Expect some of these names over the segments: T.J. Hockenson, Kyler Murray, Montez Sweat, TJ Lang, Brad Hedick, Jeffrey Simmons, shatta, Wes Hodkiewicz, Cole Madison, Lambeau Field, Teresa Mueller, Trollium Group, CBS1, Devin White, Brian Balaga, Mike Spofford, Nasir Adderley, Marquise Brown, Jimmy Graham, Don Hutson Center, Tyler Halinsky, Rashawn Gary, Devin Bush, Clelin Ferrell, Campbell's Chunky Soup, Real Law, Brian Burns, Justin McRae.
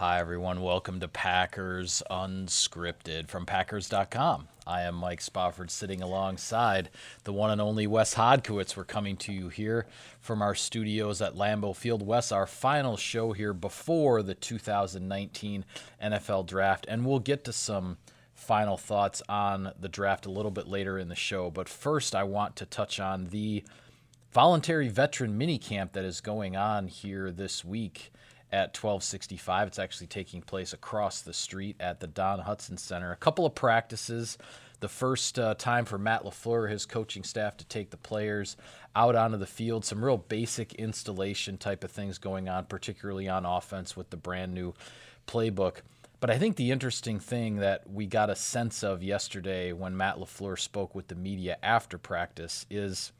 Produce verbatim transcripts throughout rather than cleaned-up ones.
Hi, everyone. Welcome to Packers Unscripted from Packers dot com. I am Mike Spofford, sitting alongside the one and only Wes Hodkiewicz. We're coming to you here from our studios at Lambeau Field. Wes, our final show here before the two thousand nineteen N F L Draft, and we'll get to some final thoughts on the draft a little bit later in the show. But first, I want to touch on the voluntary veteran minicamp that is going on here this week at twelve sixty-five. It's actually taking place across the street at the Don Hutson Center. A couple of practices. The first uh, time for Matt LaFleur, his coaching staff, to take the players out onto the field. Some real basic installation type of things going on, particularly on offense with the brand new playbook. But I think the interesting thing that we got a sense of yesterday when Matt LaFleur spoke with the media after practice is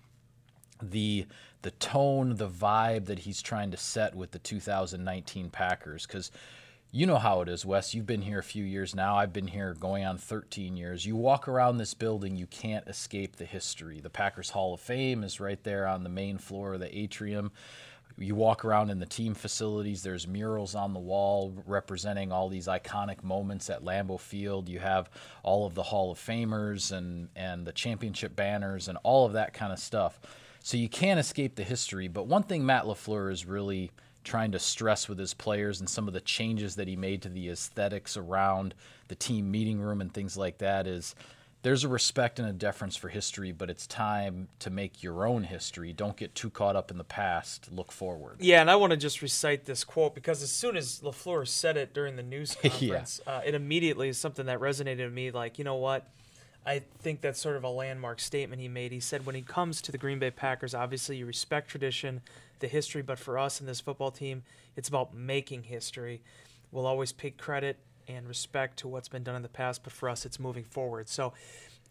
the the tone, the vibe that he's trying to set with the two thousand nineteen Packers. Because you know how it is, Wes. You've been here a few years now. I've been here going on thirteen years. You walk around this building, you can't escape the history. The Packers Hall of Fame is right there on the main floor of the atrium. You walk around in the team facilities, there's murals on the wall representing all these iconic moments at Lambeau Field. You have all of the Hall of Famers and, and the championship banners and all of that kind of stuff. So you can't escape the history, but one thing Matt LaFleur is really trying to stress with his players and some of the changes that he made to the aesthetics around the team meeting room and things like that is there's a respect and a deference for history, but it's time to make your own history. Don't get too caught up in the past. Look forward. Yeah, and I want to just recite this quote because as soon as LaFleur said it during the news conference, yeah. uh, it immediately is something that resonated with me, like, you know what? I think that's sort of a landmark statement he made. He said when he comes to the Green Bay Packers, obviously you respect tradition, the history, but for us and this football team, it's about making history. We'll always pay credit and respect to what's been done in the past, but for us it's moving forward. So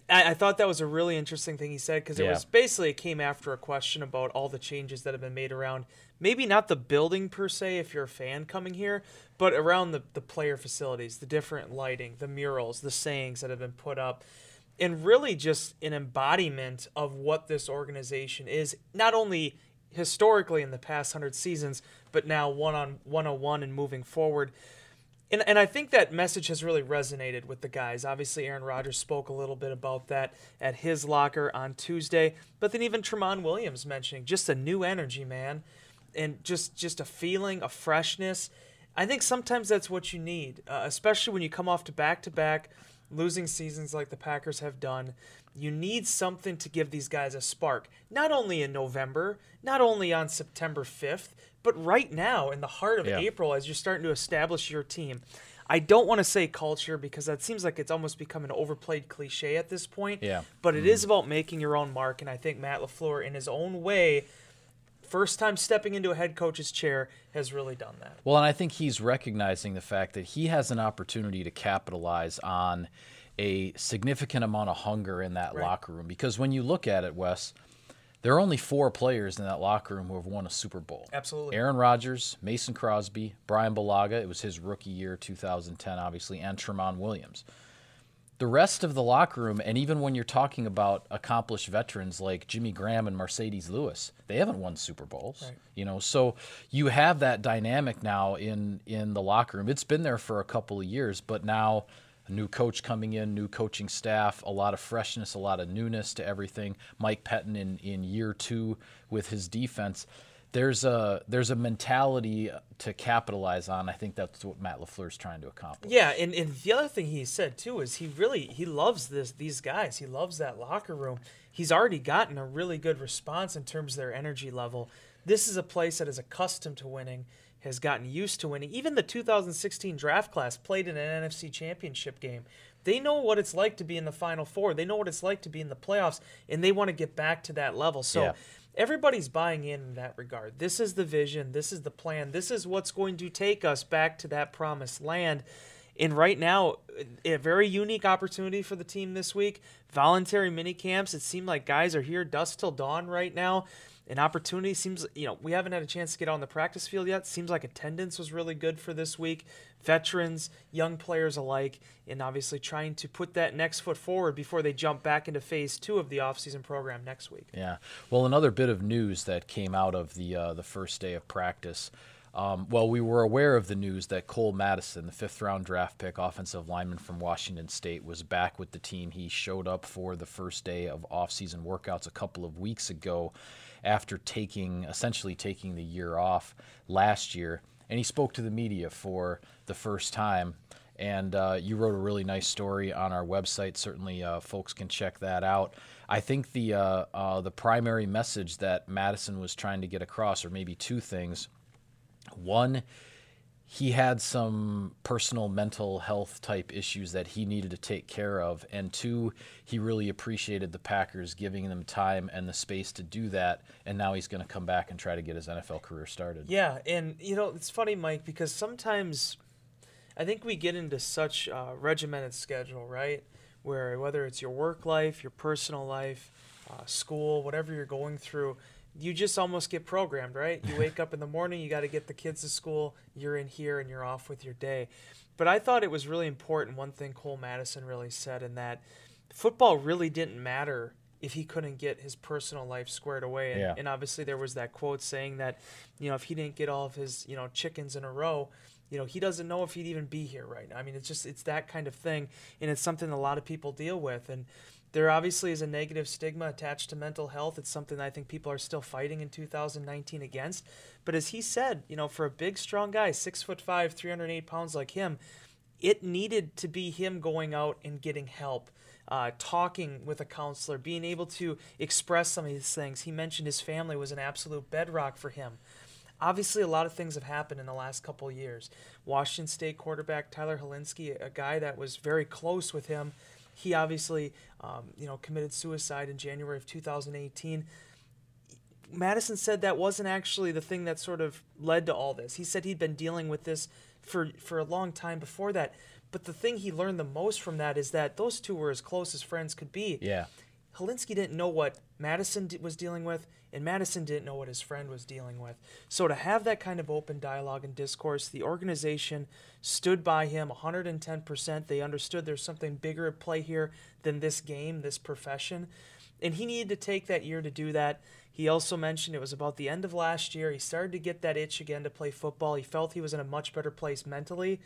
I, I thought that was a really interesting thing he said because it yeah. was basically it came after a question about all the changes that have been made around maybe not the building per se if you're a fan coming here, but around the, the player facilities, the different lighting, the murals, the sayings that have been put up. And really just an embodiment of what this organization is, not only historically in the past one hundred seasons, but now one on one oh one and moving forward. And, and I think that message has really resonated with the guys. Obviously, Aaron Rodgers spoke a little bit about that at his locker on Tuesday, but then even Tramon Williams mentioning just a new energy, man, and just, just a feeling, a freshness. I think sometimes that's what you need, uh, especially when you come off to back-to-back, losing seasons like the Packers have done. You need something to give these guys a spark, not only in November, not only on September fifth, but right now in the heart of yeah. April as you're starting to establish your team. I don't want to say culture because that seems like it's almost become an overplayed cliche at this point, yeah. but it mm. is about making your own mark, and I think Matt LaFleur, in his own way, first time stepping into a head coach's chair, has really done that. Well, and I think he's recognizing the fact that he has an opportunity to capitalize on a significant amount of hunger in that right. locker room. Because when you look at it, Wes, there are only four players in that locker room who have won a Super Bowl. Absolutely. Aaron Rodgers, Mason Crosby, Brian Balaga, it was his rookie year, two thousand ten, obviously, and Tramon Williams. The rest of the locker room, and even when you're talking about accomplished veterans like Jimmy Graham and Mercedes Lewis, they haven't won Super Bowls. Right. You know, so you have that dynamic now in, in the locker room. It's been there for a couple of years, but now a new coach coming in, new coaching staff, a lot of freshness, a lot of newness to everything. Mike Pettine in, in year two with his defense. There's a there's a mentality to capitalize on. I think that's what Matt LaFleur is trying to accomplish. Yeah, and, and the other thing he said too is he really he loves this these guys. He loves that locker room. He's already gotten a really good response in terms of their energy level. This is a place that is accustomed to winning, has gotten used to winning. Even the two thousand sixteen draft class played in an N F C championship game. They know what it's like to be in the Final Four. They know what it's like to be in the playoffs, and they want to get back to that level. So. Yeah. Everybody's buying in in that regard. This is the vision. This is the plan. This is what's going to take us back to that promised land. And right now, a very unique opportunity for the team this week. Voluntary mini camps. It seemed like guys are here dusk till dawn right now. An opportunity seems, you know, we haven't had a chance to get on the practice field yet. Seems like attendance was really good for this week. Veterans, young players alike, and obviously trying to put that next foot forward before they jump back into phase two of the offseason program next week. Yeah. Well, another bit of news that came out of the uh, the first day of practice Um, well, we were aware of the news that Cole Madison, the fifth round draft pick offensive lineman from Washington State, was back with the team. He showed up for the first day of off-season workouts a couple of weeks ago after taking essentially taking the year off last year. And he spoke to the media for the first time. And uh, you wrote a really nice story on our website. Certainly, uh, folks can check that out. I think the, uh, uh, the primary message that Madison was trying to get across, or maybe two things. One, he had some personal mental health type issues that he needed to take care of. And two, he really appreciated the Packers giving them time and the space to do that. And now he's going to come back and try to get his N F L career started. Yeah, and, you know, it's funny, Mike, because sometimes I think we get into such a regimented schedule, right, where whether it's your work life, your personal life, uh, school, whatever you're going through, you just almost get programmed, right? You wake up in the morning, you got to get the kids to school, you're in here, and you're off with your day. But I thought it was really important, one thing Cole Madison really said, in that football really didn't matter if he couldn't get his personal life squared away. And, yeah. and obviously there was that quote saying that, you know, if he didn't get all of his, you know, chickens in a row, you know, he doesn't know if he'd even be here right now. I mean, it's just, it's that kind of thing. And it's something a lot of people deal with. And there obviously is a negative stigma attached to mental health. It's something that I think people are still fighting in two thousand nineteen against. But as he said, you know, for a big, strong guy, six foot five, three hundred eight pounds like him, it needed to be him going out and getting help, uh, talking with a counselor, being able to express some of these things. He mentioned his family was an absolute bedrock for him. Obviously, a lot of things have happened in the last couple of years. Washington State quarterback Tyler Halinsky, a guy that was very close with him, he obviously, um, you know, committed suicide in January of two thousand eighteen. Madison said that wasn't actually the thing that sort of led to all this. He said he'd been dealing with this for, for a long time before that. But the thing he learned the most from that is that those two were as close as friends could be. Yeah. Halinsky didn't know what Madison was dealing with, and Madison didn't know what his friend was dealing with. So to have that kind of open dialogue and discourse, the organization stood by him one hundred ten percent. They understood there's something bigger at play here than this game, this profession. And he needed to take that year to do that. He also mentioned it was about the end of last year. He started to get that itch again to play football. He felt he was in a much better place mentally.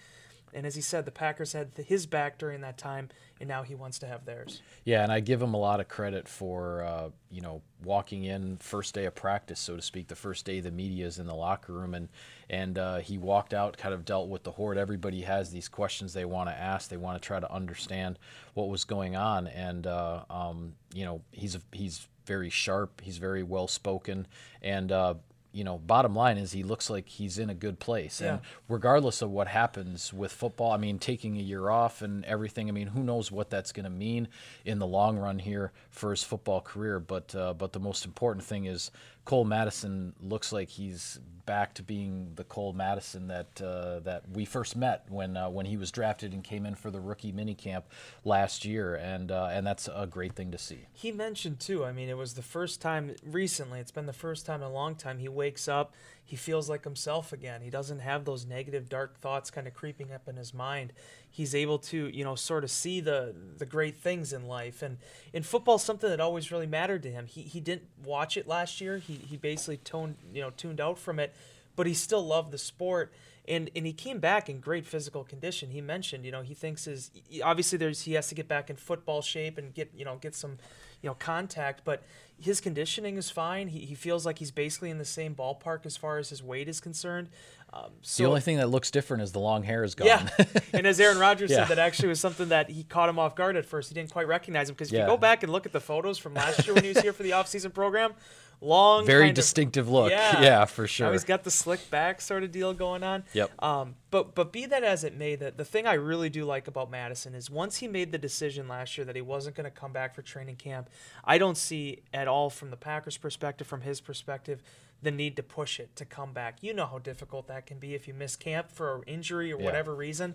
And as he said, the Packers had his back during that time, and now he wants to have theirs. Yeah, and I give him a lot of credit for, uh, you know, walking in first day of practice, so to speak, the first day the media is in the locker room, and and uh, he walked out, kind of dealt with the horde. Everybody has these questions they want to ask. They want to try to understand what was going on, and, uh, um, you know, he's, a, he's very sharp. He's very well-spoken, and uh, you know, bottom line is he looks like he's in a good place. Yeah. And regardless of what happens with football, I mean, taking a year off and everything, I mean, who knows what that's going to mean in the long run here for his football career. But uh, but the most important thing is Cole Madison looks like he's back to being the Cole Madison that uh, that we first met when uh, when he was drafted and came in for the rookie minicamp last year, and uh, and that's a great thing to see. He mentioned too, I mean, it was the first time recently, it's been the first time in a long time, he wakes up, he feels like himself again. He doesn't have those negative, dark thoughts kind of creeping up in his mind. He's able to, you know, sort of see the the great things in life. And in football, something that always really mattered to him. He he didn't watch it last year. He he basically toned, you know, tuned out from it, but he still loved the sport. And and he came back in great physical condition. He mentioned, you know, he thinks his obviously there's he has to get back in football shape and get, you know, get some, you know, contact, but his conditioning is fine. He, he feels like he's basically in the same ballpark as far as his weight is concerned. Um, so the only thing that looks different is the long hair is gone. Yeah, and as Aaron Rodgers yeah. said, that actually was something that he caught him off guard at first. He didn't quite recognize him because if yeah. you go back and look at the photos from last year when he was here for the off-season program, long, very kind distinctive of, look. Yeah. yeah, for sure. Now he's got the slick back sort of deal going on. Yep. Um, but but be that as it may, the, the thing I really do like about Madison is once he made the decision last year that he wasn't going to come back for training camp, I don't see at all from the Packers' perspective, from his perspective, the need to push it to come back. You know how difficult that can be if you miss camp for injury or yeah. whatever reason.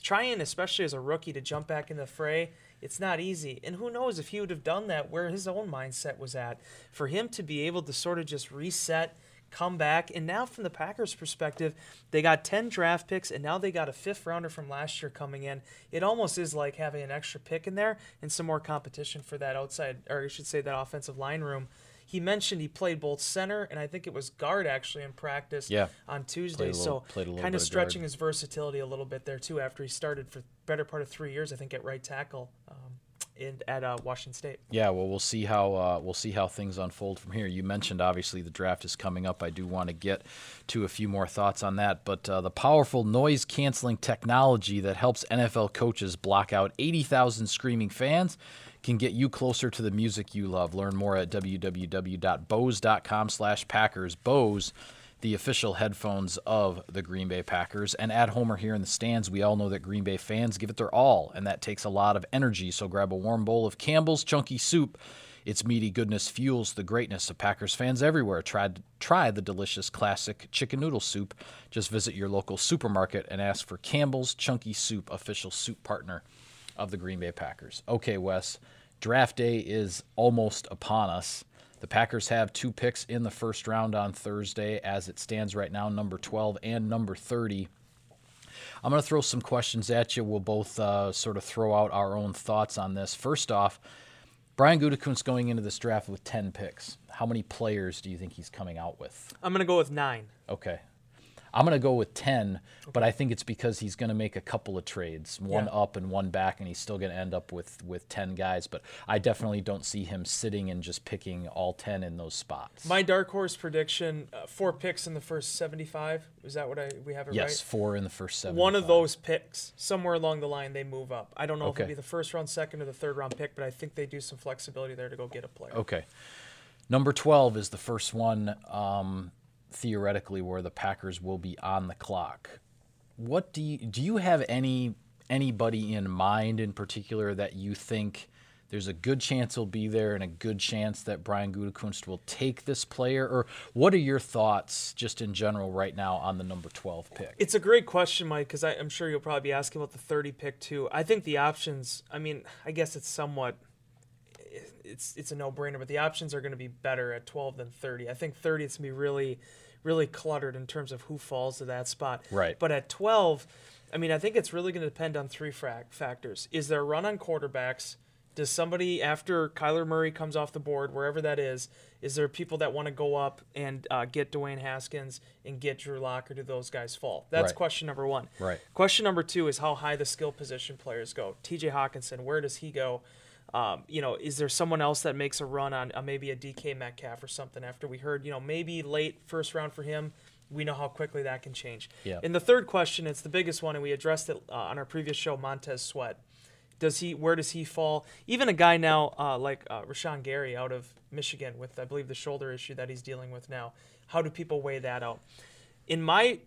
Trying, especially as a rookie, to jump back in the fray, it's not easy. And who knows if he would have done that, where his own mindset was at. For him to be able to sort of just reset, come back, and now from the Packers' perspective, they got ten draft picks, and now they got a fifth rounder from last year coming in. It almost is like having an extra pick in there and some more competition for that outside, or I should say that offensive line room. He mentioned he played both center and I think it was guard actually in practice yeah. on Tuesday. Little, so kind of stretching guard. His versatility a little bit there too after he started for better part of three years, I think, at right tackle um, in, at uh, Washington State. Yeah, well, we'll see how uh, we'll see how things unfold from here. You mentioned obviously the draft is coming up. I do want to get to a few more thoughts on that, but uh, the powerful noise canceling technology that helps N F L coaches block out eighty thousand screaming fans can get you closer to the music you love. Learn more at w w w dot bose dot com slash Packers. Bose, the official headphones of the Green Bay Packers. And at home or here in the stands, we all know that Green Bay fans give it their all, and that takes a lot of energy. So grab a warm bowl of Campbell's Chunky Soup. Its meaty goodness fuels the greatness of Packers fans everywhere. Try, try the delicious classic chicken noodle soup. Just visit your local supermarket and ask for Campbell's Chunky Soup, official soup partner of the Green Bay Packers. Okay, Wes, draft day is almost upon us. The Packers have two picks in the first round on Thursday as it stands right now, number twelve and number thirty. I'm going to throw some questions at you. We'll both uh, sort of throw out our own thoughts on this. First off, Brian Gutekunst going into this draft with ten picks. How many players do you think he's coming out with? I'm going to go with nine. Okay. I'm going to go with ten, okay. But I think it's because he's going to make a couple of trades, one yeah. up and one back, and he's still going to end up with, with ten guys. But I definitely don't see him sitting and just picking all ten in those spots. My dark horse prediction, uh, four picks in the first seventy-five. Is that what I we have it yes, right? Yes, four in the first seventy-five. One of those picks, somewhere along the line, they move up. I don't know okay. if it'll be the first round, second, or the third round pick, but I think they do some flexibility there to go get a player. Okay. Number twelve is the first one. Um, theoretically where the Packers will be on the clock. What do you do you have any anybody in mind in particular that you think there's a good chance he'll be there and a good chance that Brian Gutekunst will take this player? Or what are your thoughts just in general right now on the number twelve pick? It's a great question, Mike, because I'm sure you'll probably be asking about the thirty pick too. I think the options, I mean, I guess it's somewhat it's it's a no-brainer, but the options are going to be better at twelve than thirty. I think thirty it's going to be really really cluttered in terms of who falls to that spot. Right. But at twelve, I mean, I think it's really going to depend on three factors. Is there a run on quarterbacks? Does somebody, after Kyler Murray comes off the board, wherever that is, is there people that want to go up and uh, get Dwayne Haskins and get Drew Lock, or do those guys fall? That's right. Question number one. Right. Question number two is how high the skill position players go. T J. Hockenson, where does he go? Um, you know, is there someone else that makes a run on uh, maybe a D K Metcalf or something after we heard, you know, maybe late first round for him? We know how quickly that can change. Yeah. And the third question, it's the biggest one, and we addressed it uh, on our previous show, Montez Sweat. Does he? Where does he fall? Even a guy now uh, like uh, Rashawn Gary out of Michigan with, I believe, the shoulder issue that he's dealing with now. How do people weigh that out? In my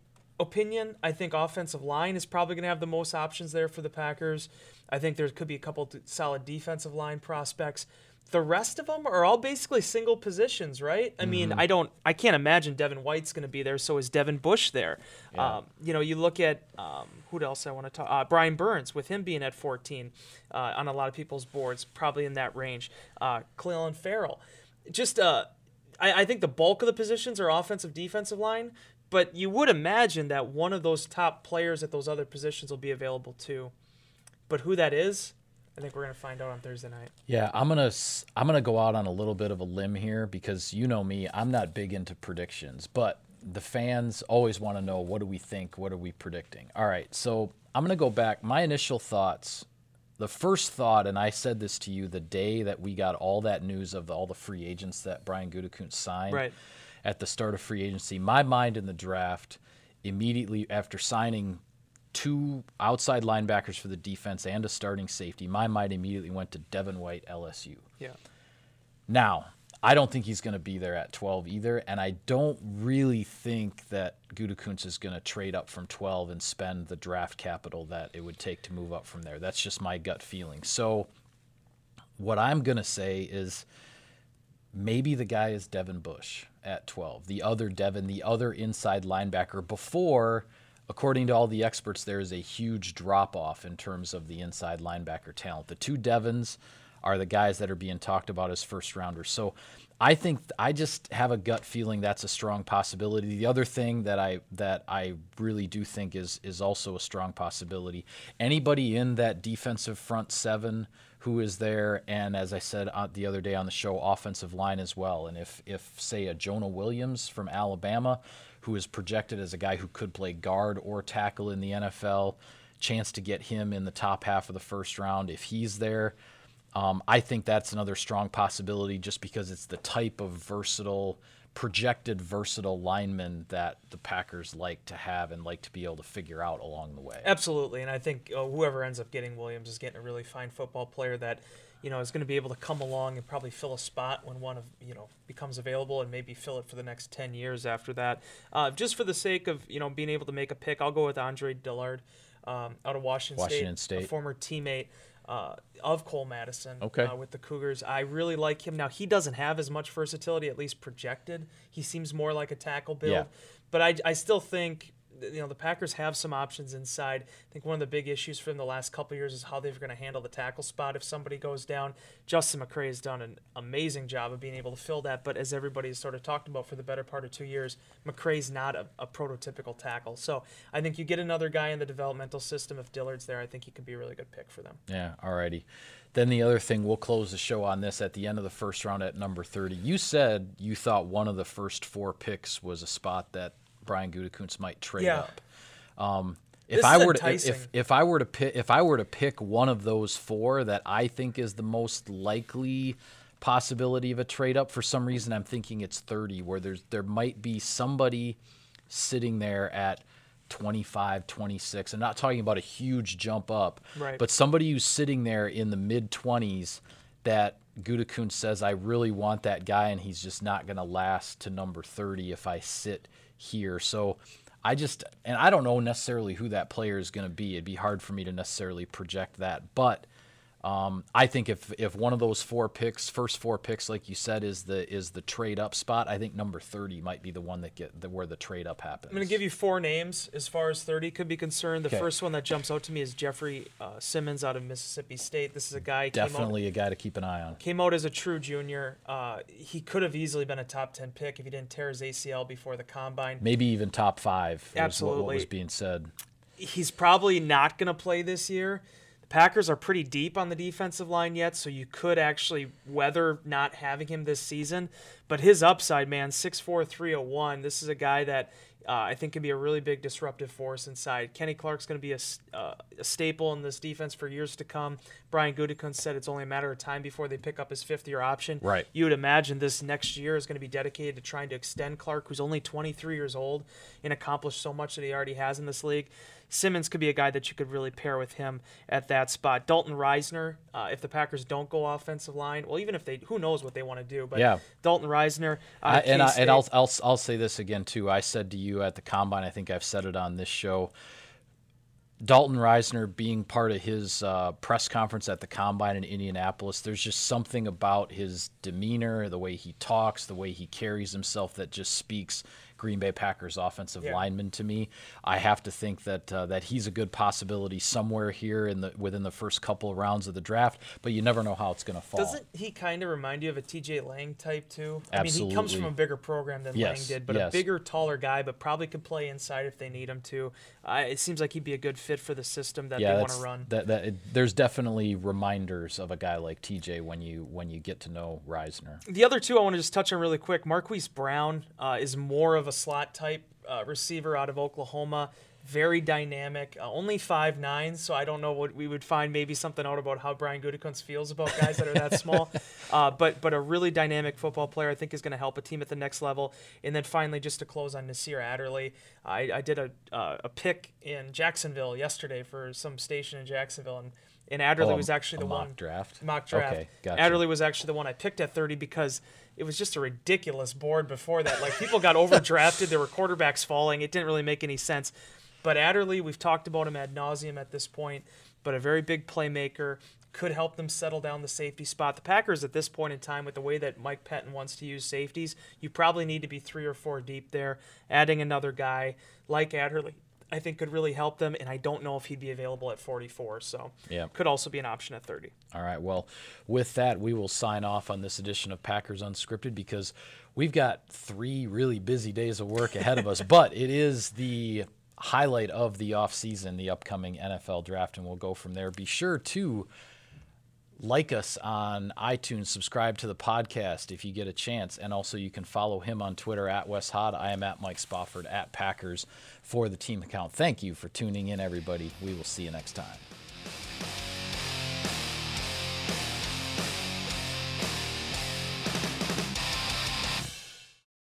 opinion, I think offensive line is probably going to have the most options there for the Packers. I think there could be a couple solid defensive line prospects. The rest of them are all basically single positions, right? I mm-hmm. mean, I don't, I can't imagine Devin White's going to be there. So is Devin Bush there? Yeah. Um, you know, you look at um, who else I want to talk. Uh, Brian Burns, with him being at fourteen uh, on a lot of people's boards, probably in that range. Uh, Clelin Ferrell, just uh, I, I think the bulk of the positions are offensive, defensive line. But you would imagine that one of those top players at those other positions will be available too. But who that is, I think we're going to find out on Thursday night. Yeah, I'm going to I'm going to go out on a little bit of a limb here because you know me, I'm not big into predictions, but the fans always want to know, what do we think? What are we predicting? All right, so I'm going to go back. My initial thoughts, the first thought, and I said this to you the day that we got all that news of the, all the free agents that Brian Gutekunst signed. Right. At the start of free agency, my mind in the draft, immediately after signing two outside linebackers for the defense and a starting safety, my mind immediately went to Devin White, L S U. Yeah. Now, I don't think he's going to be there at twelve either, and I don't really think that Gutekunst is going to trade up from twelve and spend the draft capital that it would take to move up from there. That's just my gut feeling. So what I'm going to say is maybe the guy is Devin Bush at twelve, the other Devin, the other inside linebacker. Before, according to all the experts, there is a huge drop-off in terms of the inside linebacker talent. The two Devins are the guys that are being talked about as first-rounders. So I think I just have a gut feeling that's a strong possibility. The other thing that I that I really do think is is also a strong possibility. Anybody in that defensive front seven who is there, and as I said the other day on the show, offensive line as well. And if if say a Jonah Williams from Alabama, who is projected as a guy who could play guard or tackle in the N F L, chance to get him in the top half of the first round if he's there. Um, I think that's another strong possibility just because it's the type of versatile, projected versatile lineman that the Packers like to have and like to be able to figure out along the way. Absolutely, and I think uh, whoever ends up getting Williams is getting a really fine football player that, you know, is going to be able to come along and probably fill a spot when one of, you know, becomes available and maybe fill it for the next ten years after that. Uh, just for the sake of, you know, being able to make a pick, I'll go with Andre Dillard um, out of Washington, Washington State, State, a former teammate Uh, of Cole Madison okay. uh, with the Cougars. I really like him. Now, he doesn't have as much versatility, at least projected. He seems more like a tackle build. Yeah. But I, I still think, you know, the Packers have some options inside. I think one of the big issues for them the last couple of years is how they're going to handle the tackle spot if somebody goes down. Justin McRae has done an amazing job of being able to fill that, but as everybody's sort of talked about for the better part of two years, McRae's not a, a prototypical tackle. So I think you get another guy in the developmental system. If Dillard's there, I think he could be a really good pick for them. Yeah, all righty. Then the other thing, we'll close the show on this at the end of the first round at number thirty. You said you thought one of the first four picks was a spot that Brian Gutekunst might trade yeah. up. Um, if I were to, if if I were to pick if I were to pick one of those four that I think is the most likely possibility of a trade up, for some reason I'm thinking it's thirty, where there's there might be somebody sitting there at twenty-five, twenty-six. I'm not talking about a huge jump up, right. but somebody who's sitting there in the mid twenties that Gutekunst says, I really want that guy, and he's just not going to last to number thirty if I sit here. So I just, and I don't know necessarily who that player is going to be. It'd be hard for me to necessarily project that. But um, I think if if one of those four picks, first four picks, like you said, is the is the trade up spot, I think number thirty might be the one that get the, where the trade up happens. I'm going to give you four names as far as thirty could be concerned. The okay. first one that jumps out to me is Jeffrey uh, Simmons out of Mississippi State. This is a guy definitely out, a guy to keep an eye on. Came out as a true junior. Uh, he could have easily been a top ten pick if he didn't tear his A C L before the combine. Maybe even top five. Absolutely, what, what was being said. He's probably not going to play this year. Packers are pretty deep on the defensive line yet, so you could actually weather not having him this season. But his upside, man, six four, three oh one, this is a guy that uh, I think can be a really big disruptive force inside. Kenny Clark's going to be a, uh, a staple in this defense for years to come. Brian Gutekunst said it's only a matter of time before they pick up his fifth-year option. Right. You would imagine this next year is going to be dedicated to trying to extend Clark, who's only twenty-three years old, and accomplished so much that he already has in this league. Simmons could be a guy that you could really pair with him at that spot. Dalton Reisner, uh, if the Packers don't go offensive line, well, even if they, who knows what they want to do, but yeah. Dalton Reisner. Uh, I, and I, and I'll, I'll, I'll say this again, too. I said to you at the Combine, I think I've said it on this show, Dalton Reisner being part of his uh, press conference at the Combine in Indianapolis, there's just something about his demeanor, the way he talks, the way he carries himself that just speaks Green Bay Packers offensive yeah. lineman to me. I have to think that uh, that he's a good possibility somewhere here in the within the first couple of rounds of the draft, but you never know how it's going to fall. Doesn't he kind of remind you of a T J Lang type too? Absolutely. I mean, he comes from a bigger program than yes. Lang did, but yes. a bigger, taller guy, but probably could play inside if they need him to. Uh, it seems like he'd be a good fit for the system that yeah, they want to run. That, that, it, there's definitely reminders of a guy like T J when you when you get to know Reisner. The other two I want to just touch on really quick. Marquise Brown uh, is more of a slot type uh, receiver out of Oklahoma, very dynamic, uh, only five nine, so I don't know what we would find maybe something out about how Brian Gutekunst feels about guys that are that small, uh, but but a really dynamic football player I think is going to help a team at the next level. And then finally, just to close on Nasir Adderley, I, I did a, uh, a pick in Jacksonville yesterday for some station in Jacksonville, and And Adderley oh, was actually the mock one. Draft? Mock draft. Okay, gotcha. Adderley was actually the one I picked at thirty because it was just a ridiculous board before that. Like, people got overdrafted. There were quarterbacks falling. It didn't really make any sense. But Adderley, we've talked about him ad nauseum at this point, but a very big playmaker, could help them settle down the safety spot. The Packers at this point in time, with the way that Mike Pettine wants to use safeties, you probably need to be three or four deep there. Adding another guy like Adderley I think could really help them, and I don't know if he'd be available at forty-four, so yeah, could also be an option at thirty. All right, well, with that, we will sign off on this edition of Packers Unscripted because we've got three really busy days of work ahead of us, but it is the highlight of the offseason, the upcoming N F L draft, and we'll go from there. Be sure to like us on iTunes, subscribe to the podcast if you get a chance, and also you can follow him on Twitter at Wes Hod. I am at Mike Spofford, at Packers for the team account. Thank you for tuning in, everybody. We will see you next time.